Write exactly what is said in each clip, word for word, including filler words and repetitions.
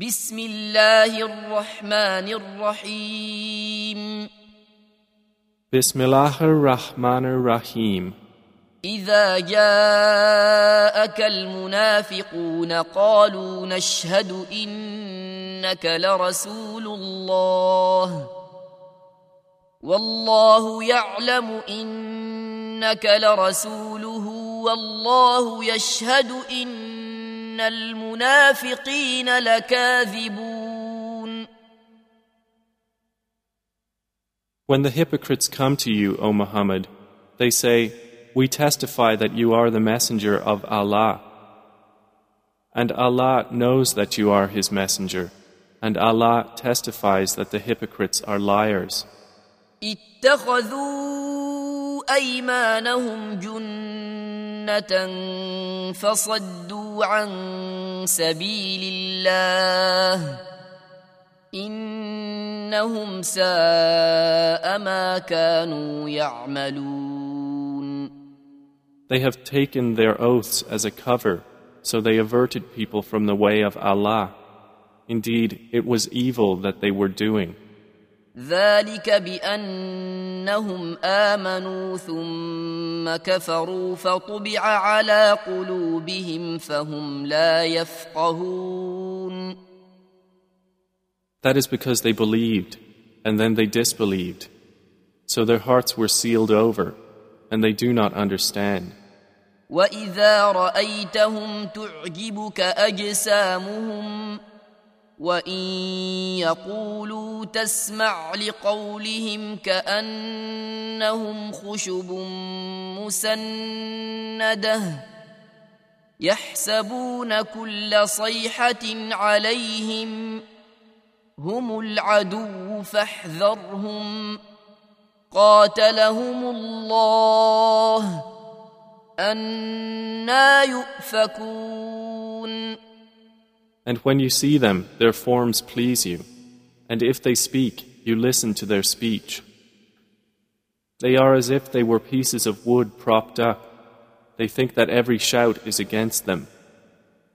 بسم الله الرحمن الرحيم بسم الله الرحمن الرحيم إذا جاءك المنافقون قالوا نشهد إنك لرسول الله والله يعلم إنك لرسوله والله يشهد إن المنافقين لكاذبون. When the hypocrites come to you, O Muhammad, they say, "We testify that you are the messenger of Allah." And Allah knows that you are His messenger, and Allah testifies that the hypocrites are liars. اتخذوا أيمانهم جنة فصدوا عن سبيل الله إنهم ساء ما كانوا يعملون. They have taken their oaths as a cover, so they averted people from the way of Allah. Indeed, it was evil that they were doing. ذلك بأنهم آمنوا ثم كفروا فطبع على قلوبهم فهم لا يفقهون. That is because they believed, and then they disbelieved. So their hearts were sealed over, and they do not understand. وَإِذَا رَأَيْتَهُمْ تُعْجِبُكَ أَجْسَامُهُمْ وَإِنْ يَقُولُوا تَسْمَعْ لِقَوْلِهِمْ كَأَنَّهُمْ خُشُبٌ مُسَنَّدَةٌ يَحْسَبُونَ كُلَّ صَيْحَةٍ عَلَيْهِمْ هُمُ الْعَدُوُّ فَاحْذَرْهُمْ قاتلهم الله أنى يؤفكون. And when you see them, their forms please you, and if they speak, you listen to their speech. They are as if they were pieces of wood propped up. They think that every shout is against them.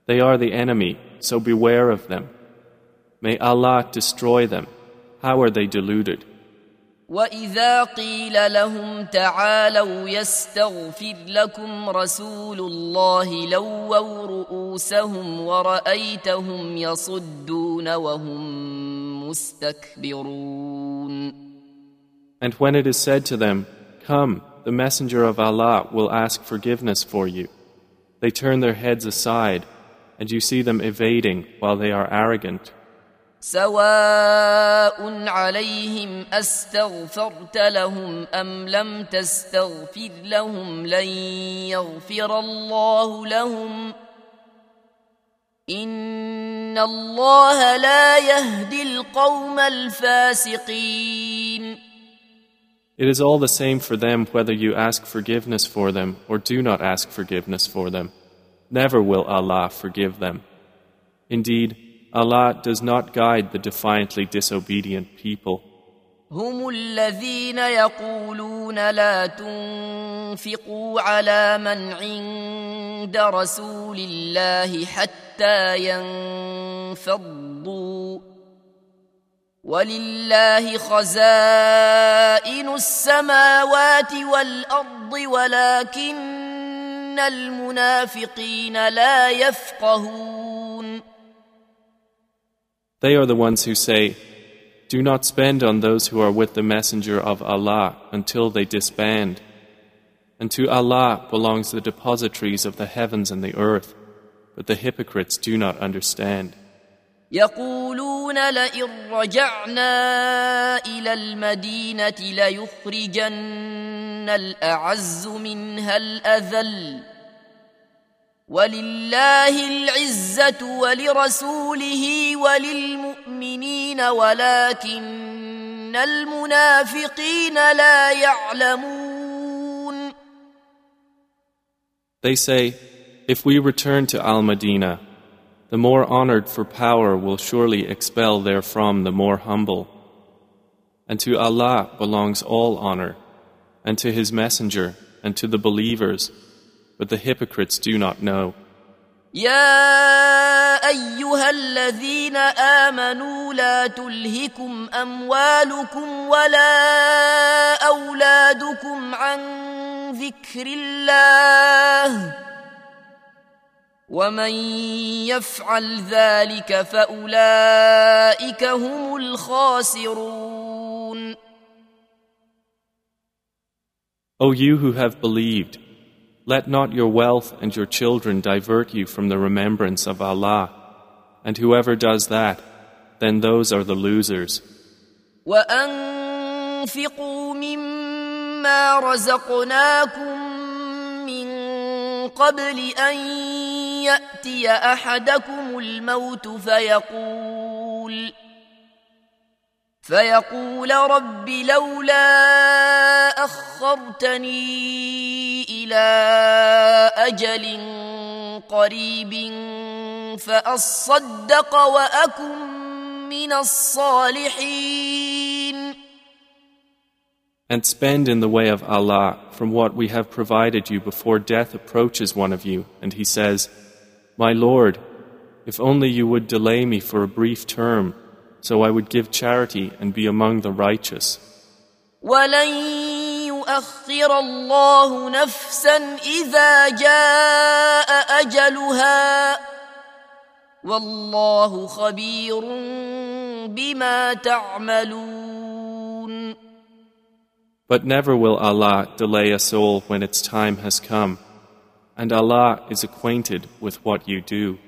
They are the enemy, so beware of them. May Allah destroy them. How are they deluded? وَإِذَا قِيلَ لَهُمْ تَعَالَوْا يَسْتَغْفِرْ لَكُمْ رَسُولُ اللَّهِ لَوَّوْا رُؤُوسَهُمْ وَرَأَيْتَهُمْ يَصُدُّونَ وَهُمْ مُسْتَكْبِرُونَ. And when it is said to them, "Come, the messenger of Allah will ask forgiveness for you," they turn their heads aside, and you see them evading while they are arrogant. سواء عليهم أستغفرت لهم أم لم تستغفر لهم لن يغفر الله لهم إن الله لا يهدي القوم الفاسقين. It is all the same for them whether you ask forgiveness for them or do not ask forgiveness for them. Never will Allah forgive them. Indeed, Allah does not guide the defiantly disobedient people. هم الذين يقولون لا تنفقوا على من عند رسول الله حتى ينفضوا ولله خزائن السماوات والأرض ولكن المنافقين لا يفقهون. They are the ones who say, "Do not spend on those who are with the Messenger of Allah until they disband. And to Allah belongs the depositories of the heavens and the earth." But the hypocrites do not understand. يقولون لئن رجعنا إلى المدينة ليخرجن الأعز منها الأذل ولله العزة ولرسوله وللمؤمنين ولكن المنافقين لا يعلمون. They say, "If we return to Al-Madinah, the more honored for power will surely expel therefrom the more humble. And to Allah belongs all honor, and to His Messenger, and to the believers. But the hypocrites do not know." يا أيها الذين آمنوا لا تلهكم أموالكم ولا أولادكم عن ذكر الله ومن يفعل ذلك فأولئك هم الخاسرون. O you who have believed, let not your wealth and your children divert you from the remembrance of Allah, and whoever does that, then those are the losers. وَأَنْفِقُوا مِمَّا رَزَقْنَاكُمْ مِنْ قَبْلِ أَنْ يَأْتِيَ أَحَدَكُمُ الْمَوْتُ فَيَقُولُ فيقول رب لولا أخرتني إلى أجل قريب فأصدق وأكن من الصالحين. And spend in the way of Allah from what we have provided you before death approaches one of you, and he says, My Lord, if only you would delay me for a brief term, so I would give charity and be among the righteous. وَلَنْ يُؤَخِّرَ اللَّهُ نَفْسًا إِذَا جَاءَ أَجَلُهَا وَاللَّهُ خَبِيرٌ بِمَا تَعْمَلُونَ. But never will Allah delay a soul when its time has come, and Allah is acquainted with what you do.